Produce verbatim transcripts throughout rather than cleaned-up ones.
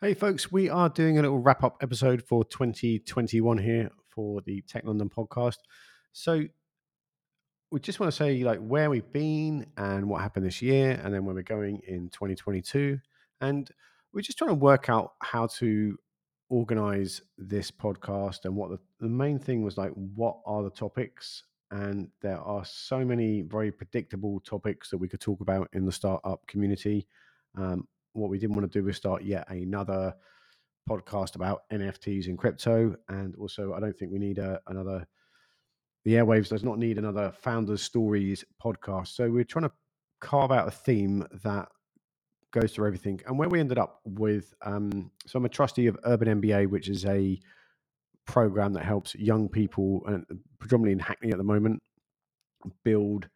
Hey folks, we are doing a little wrap-up episode for twenty twenty-one here for the Tech London podcast. So we just want to say like where we've been and what happened this year, and then where we're going in twenty twenty-two. And we're just trying to work out how to organize this podcast and what the, the main thing was, like what are the topics? And there are so many very predictable topics that we could talk about in the startup community. Um, What we didn't want to do was start yet another podcast about N F Ts and crypto. And also, I don't think we need a, another, the airwaves does not need another Founders Stories podcast. So we're trying to carve out a theme that goes through everything. And where we ended up with, um, so I'm a trustee of Urban M B A, which is a program that helps young people, and predominantly in Hackney at the moment, build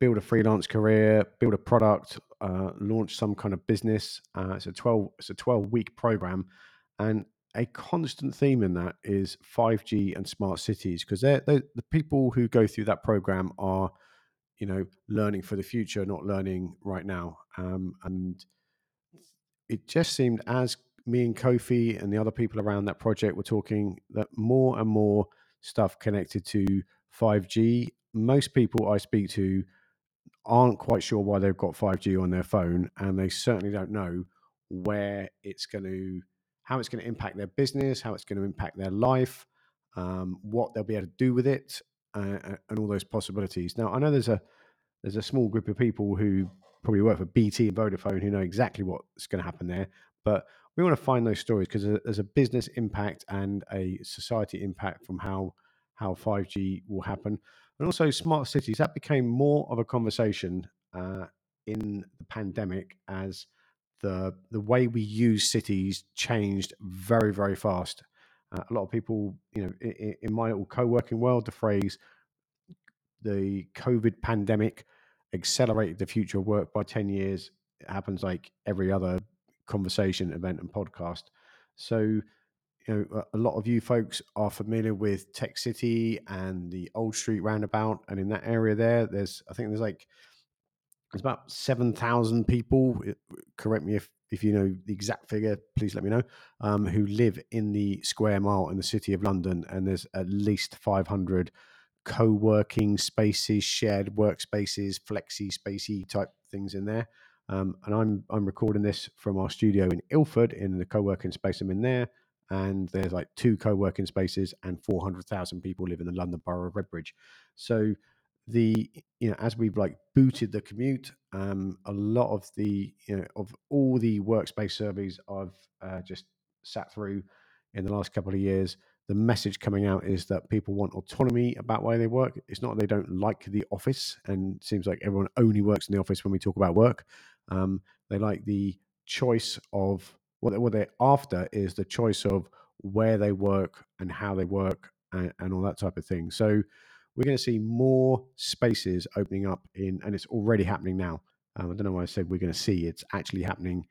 build a freelance career, build a product, uh, launch some kind of business. Uh, it's a twelve, it's a twelve-week program, and a constant theme in that is five G and smart cities, because they're, they're the people who go through that program are, you know, learning for the future, not learning right now. Um, and it just seemed, as me and Kofi and the other people around that project were talking, that more and more stuff connected to five G. Most people I speak to aren't quite sure why they've got five G on their phone, and they certainly don't know where it's going to, how it's going to impact their business, how it's going to impact their life, um, what they'll be able to do with it, uh, and all those possibilities. Now, I know there's a there's a small group of people who probably work for B T and Vodafone who know exactly what's going to happen there, but we want to find those stories because there's a business impact and a society impact from how how five G will happen. And also smart cities, that became more of a conversation uh, in the pandemic, as the the way we use cities changed very, very fast. Uh, a lot of people, you know, in, in my little co-working world, the phrase, the COVID pandemic accelerated the future of work by ten years. It happens like every other conversation, event and podcast. So you know, a lot of you folks are familiar with Tech City and the Old Street roundabout, and in that area there, there's I think there's like there's about seven thousand people. Correct me if if you know the exact figure. Please let me know um, who live in the square mile in the city of London, and there's at least five hundred co-working spaces, shared workspaces, flexi spacey type things in there. Um, and I'm I'm recording this from our studio in Ilford in the co-working space I'm in there. And there's like two co-working spaces, and four hundred thousand people live in the London borough of Redbridge. So the, you know, as we've like booted the commute, um, a lot of the, you know, of all the workspace surveys I've uh, just sat through in the last couple of years, the message coming out is that people want autonomy about where they work. It's not that they don't like the office, and it seems like everyone only works in the office when we talk about work. Um, they like the choice of, what they're after is the choice of where they work and how they work, and, and all that type of thing. So we're going to see more spaces opening up in, and it's already happening now. Um, I don't know why I said we're going to see, it's actually happening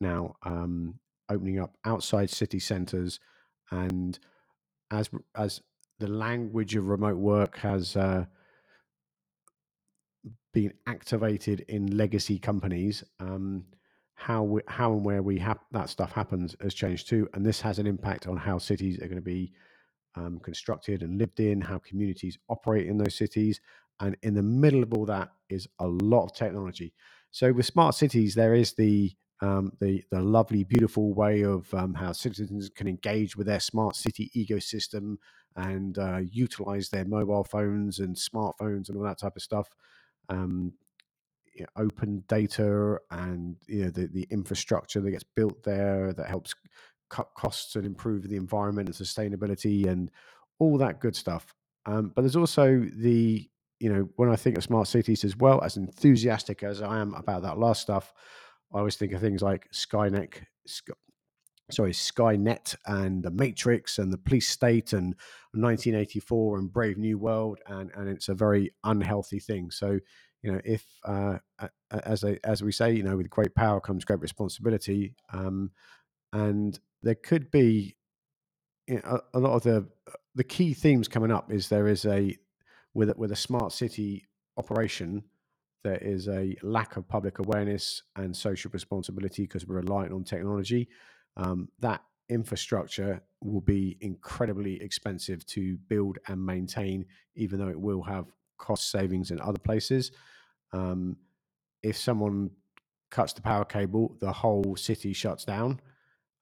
now, um, opening up outside city centres. And as as the language of remote work has uh, been activated in legacy companies, um, how we, how and where we have that stuff happens has changed too, and this has an impact on how cities are going to be um, constructed and lived in, how communities operate in those cities, and in the middle of all that is a lot of technology. So with smart cities, there is the um, the the lovely, beautiful way of um, how citizens can engage with their smart city ecosystem and uh, utilize their mobile phones and smartphones and all that type of stuff. Um, open data and you know the, the infrastructure that gets built there that helps cut costs and improve the environment and sustainability and all that good stuff. Um, but there's also the, you know, when I think of smart cities as well, as enthusiastic as I am about that last stuff, I always think of things like Skynet, Sky, sorry, Skynet and The Matrix and The Police State and nineteen eighty-four and Brave New World, and, and it's a very unhealthy thing. So, you know, if uh, as I, as we say, you know, with great power comes great responsibility, um, and there could be, you know, a, a lot of the the key themes coming up is there is a with with a smart city operation, there is a lack of public awareness and social responsibility because we're reliant on technology. um, that infrastructure will be incredibly expensive to build and maintain, even though it will have cost savings in other places. Um, if someone cuts the power cable, the whole city shuts down.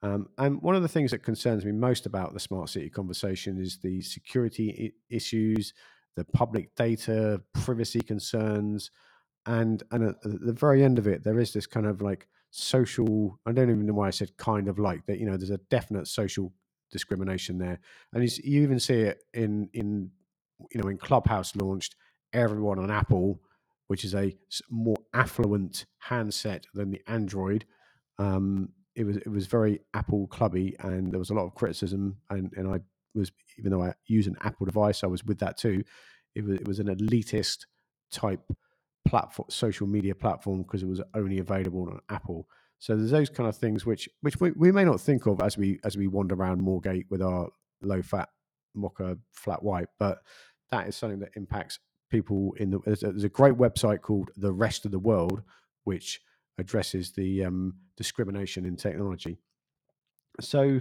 Um, and one of the things that concerns me most about the smart city conversation is the security I- issues, the public data, privacy concerns, and and at the very end of it, there is this kind of like social, I don't even know why I said kind of like that, you know, there's a definite social discrimination there. And you, you even see it in, in, you know, in Clubhouse launched, everyone on Apple, which is a more affluent handset than the Android. Um, it was it was very Apple clubby, and there was a lot of criticism. And, and I was, even though I use an Apple device, I was with that too. It was it was an elitist type platform, social media platform, because it was only available on Apple. So there's those kind of things which which we, we may not think of as we as we wander around Moorgate with our low fat mocha flat white, but that is something that impacts people in the, there's a, there's a great website called The Rest of the World, which addresses the um, discrimination in technology. So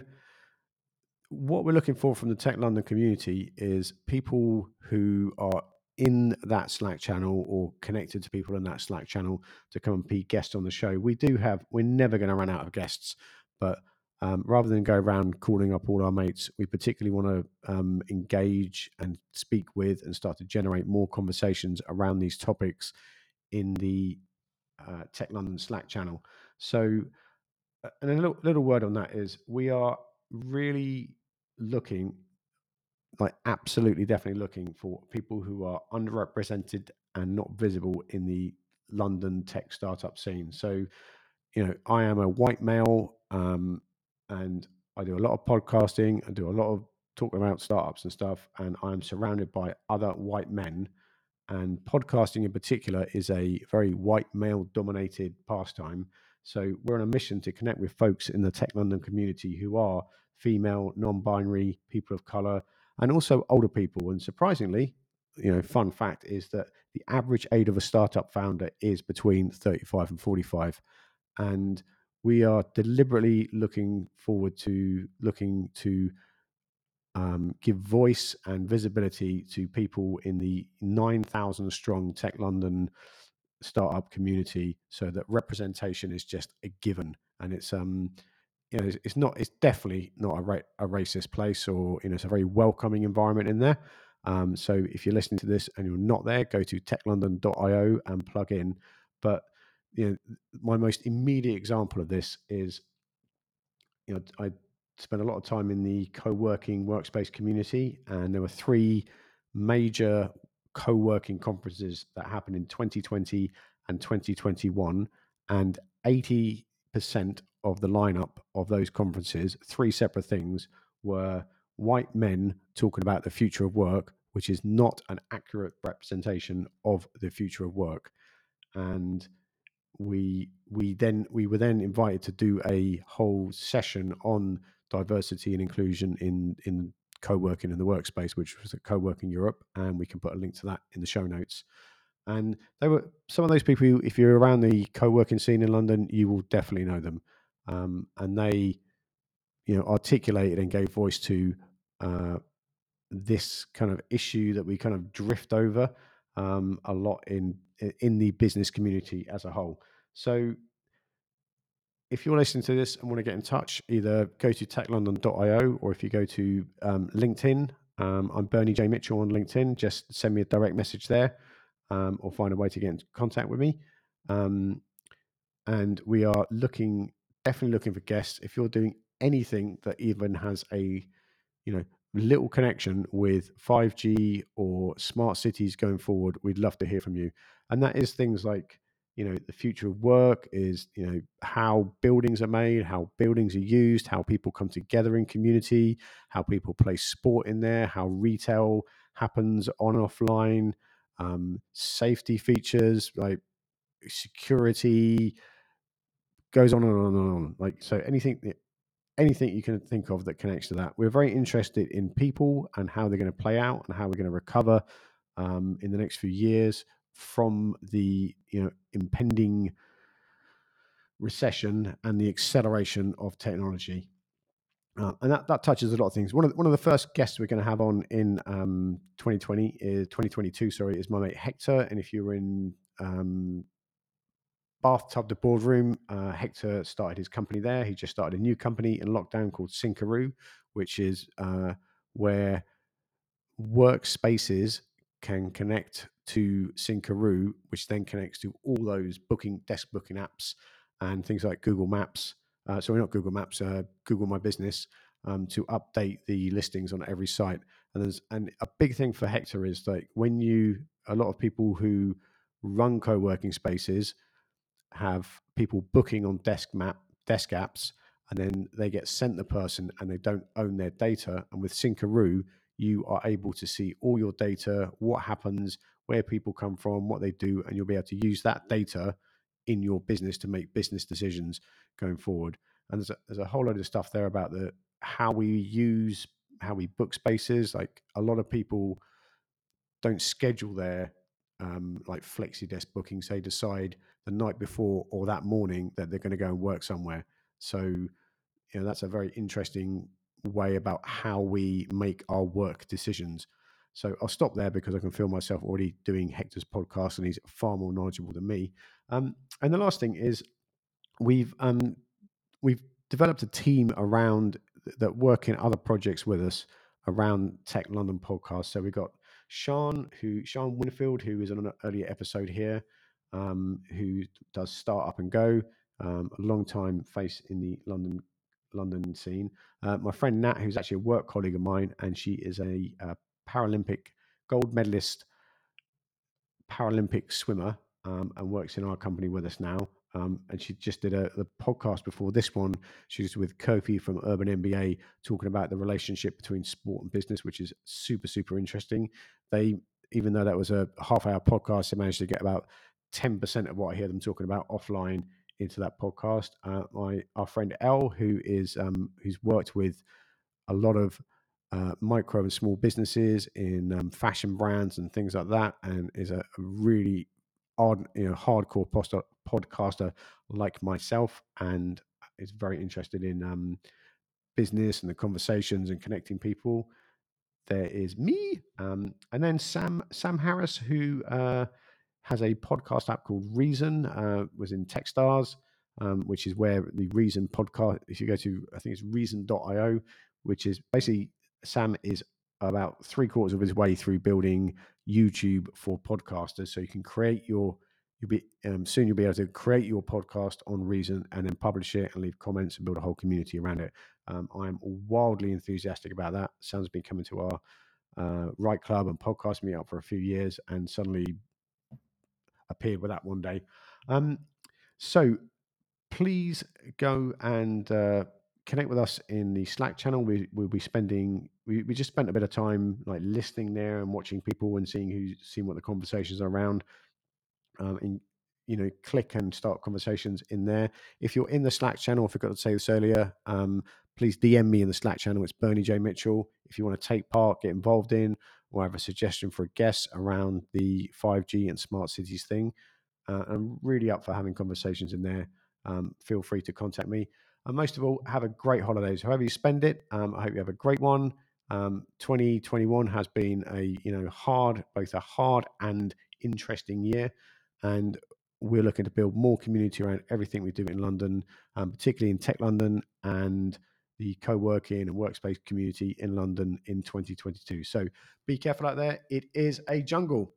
what we're looking for from the Tech London community is people who are in that Slack channel or connected to people in that Slack channel to come and be guests on the show. We do have, we're never going to run out of guests, but um, rather than go around calling up all our mates, we particularly want to um, engage and speak with and start to generate more conversations around these topics in the uh, Tech London Slack channel. So, and a little, little word on that is we are really looking, like absolutely definitely looking for people who are underrepresented and not visible in the London tech startup scene. So, you know, I am a white male, um, and I do a lot of podcasting. I do a lot of talking about startups and stuff, and I'm surrounded by other white men. And podcasting in particular is a very white male dominated pastime. So we're on a mission to connect with folks in the Tech London community who are female, non-binary, people of colour, and also older people. And surprisingly, you know, fun fact is that the average age of a startup founder is between thirty-five and forty-five. And we are deliberately looking forward to looking to um, give voice and visibility to people in the nine thousand strong Tech London startup community, so that representation is just a given. And it's, um, you know, it's not, it's definitely not a, ra- a racist place, or, you know, it's a very welcoming environment in there. Um, so if you're listening to this and you're not there, go to tech london dot io and plug in. But, you know, my most immediate example of this is, you know, I spent a lot of time in the co-working workspace community, and there were three major co-working conferences that happened in twenty twenty and twenty twenty-one, and eighty percent of the lineup of those conferences, three separate things, were white men talking about the future of work, which is not an accurate representation of the future of work. And we we then we were then invited to do a whole session on diversity and inclusion in in co-working in the workspace, which was at Co-working Europe, and we can put a link to that in the show notes. And there were some of those people who, if you're around the co-working scene in London, you will definitely know them. Um, and they, you know, articulated and gave voice to uh, this kind of issue that we kind of drift over um, a lot in in the business community as a whole. So if you're listening to this and want to get in touch, either go to tech london dot io, or if you go to um, LinkedIn, um, I'm Bernie J. Mitchell on LinkedIn. Just send me a direct message there, um, or find a way to get in contact with me. Um, and we are looking, definitely looking for guests. If you're doing anything that even has a, you know, little connection with five G or smart cities going forward, we'd love to hear from you. And that is things like, you know, the future of work is, you know, how buildings are made, how buildings are used, how people come together in community, how people play sport in there, how retail happens on offline, um, safety features, like security, goes on and on and on. Like, so anything, anything you can think of that connects to that. We're very interested in people and how they're going to play out and how we're going to recover um, in the next few years from the, you know, impending recession and the acceleration of technology. Uh, and that, that touches a lot of things. One of the, one of the first guests we're going to have on in um, twenty twenty is twenty twenty-two. Sorry, is my mate Hector. And if you were in um, Bathtub the Boardroom, uh, Hector started his company there. He just started a new company in lockdown called Syncaroo, which is uh, where workspaces can connect to Syncaroo, which then connects to all those booking desk booking apps and things like Google Maps. Uh, sorry, not Google Maps, uh, Google My Business, um, to update the listings on every site. And there's and a big thing for Hector is like when you, a lot of people who run co-working spaces have people booking on desk map, desk apps, and then they get sent the person and they don't own their data. And with Syncaroo, you are able to see all your data, what happens, where people come from, what they do, and you'll be able to use that data in your business to make business decisions going forward. And there's a, there's a whole load of stuff there about the how we use, how we book spaces. Like a lot of people don't schedule their um, like flexi desk bookings. They decide the night before or that morning that they're going to go and work somewhere. So, you know, that's a very interesting way about how we make our work decisions. So I'll stop there because I can feel myself already doing Hector's podcast and he's far more knowledgeable than me. Um, and the last thing is we've um, we've developed a team around that work in other projects with us around Tech London podcast. So we've got Sean, who Sean Winfield, who is on an earlier episode here, um, who does Start Up and Go, um, a long-time face in the London London scene. Uh, my friend Nat, who's actually a work colleague of mine, and she is a, a Paralympic gold medalist, Paralympic swimmer, um, and works in our company with us now. Um, and she just did a the podcast before this one. She was with Kofi from Urban M B A talking about the relationship between sport and business, which is super, super interesting. They, even though that was a half hour podcast, they managed to get about ten percent of what I hear them talking about offline into that podcast. Uh, my our friend Elle, who is um, who's worked with a lot of Uh, micro and small businesses in um, fashion brands and things like that, and is a really odd, you know, hardcore poster, podcaster like myself, and is very interested in um, business and the conversations and connecting people. There is me, um, and then Sam Sam Harris, who uh, has a podcast app called Reason, uh, was in Techstars, um, which is where the Reason podcast. If you go to, I think it's reason dot io, which is basically. Sam is about three quarters of his way through building YouTube for podcasters. So you can create your, you'll be um, soon you'll be able to create your podcast on Reason and then publish it and leave comments and build a whole community around it. Um, I'm wildly enthusiastic about that. Sam's been coming to our uh, Write Club and podcast meetup for a few years and suddenly appeared with that one day. Um, so please go and uh, connect with us in the Slack channel. We, we'll be spending, we, we just spent a bit of time like listening there and watching people and seeing who, seeing what the conversations are around. Um, and, you know, click and start conversations in there. If you're in the Slack channel, I forgot to say this earlier, um, please D M me in the Slack channel. It's Bernie J. Mitchell. If you want to take part, get involved in, or have a suggestion for a guest around the five G and smart cities thing, uh, I'm really up for having conversations in there. Um, feel free to contact me. And most of all, have a great holidays. However you spend it, um, I hope you have a great one. Um, twenty twenty-one has been a you know hard, both a hard and interesting year, and we're looking to build more community around everything we do in London, um, particularly in Tech London and the co-working and workspace community in London in twenty twenty-two. So be careful out there. It is a jungle.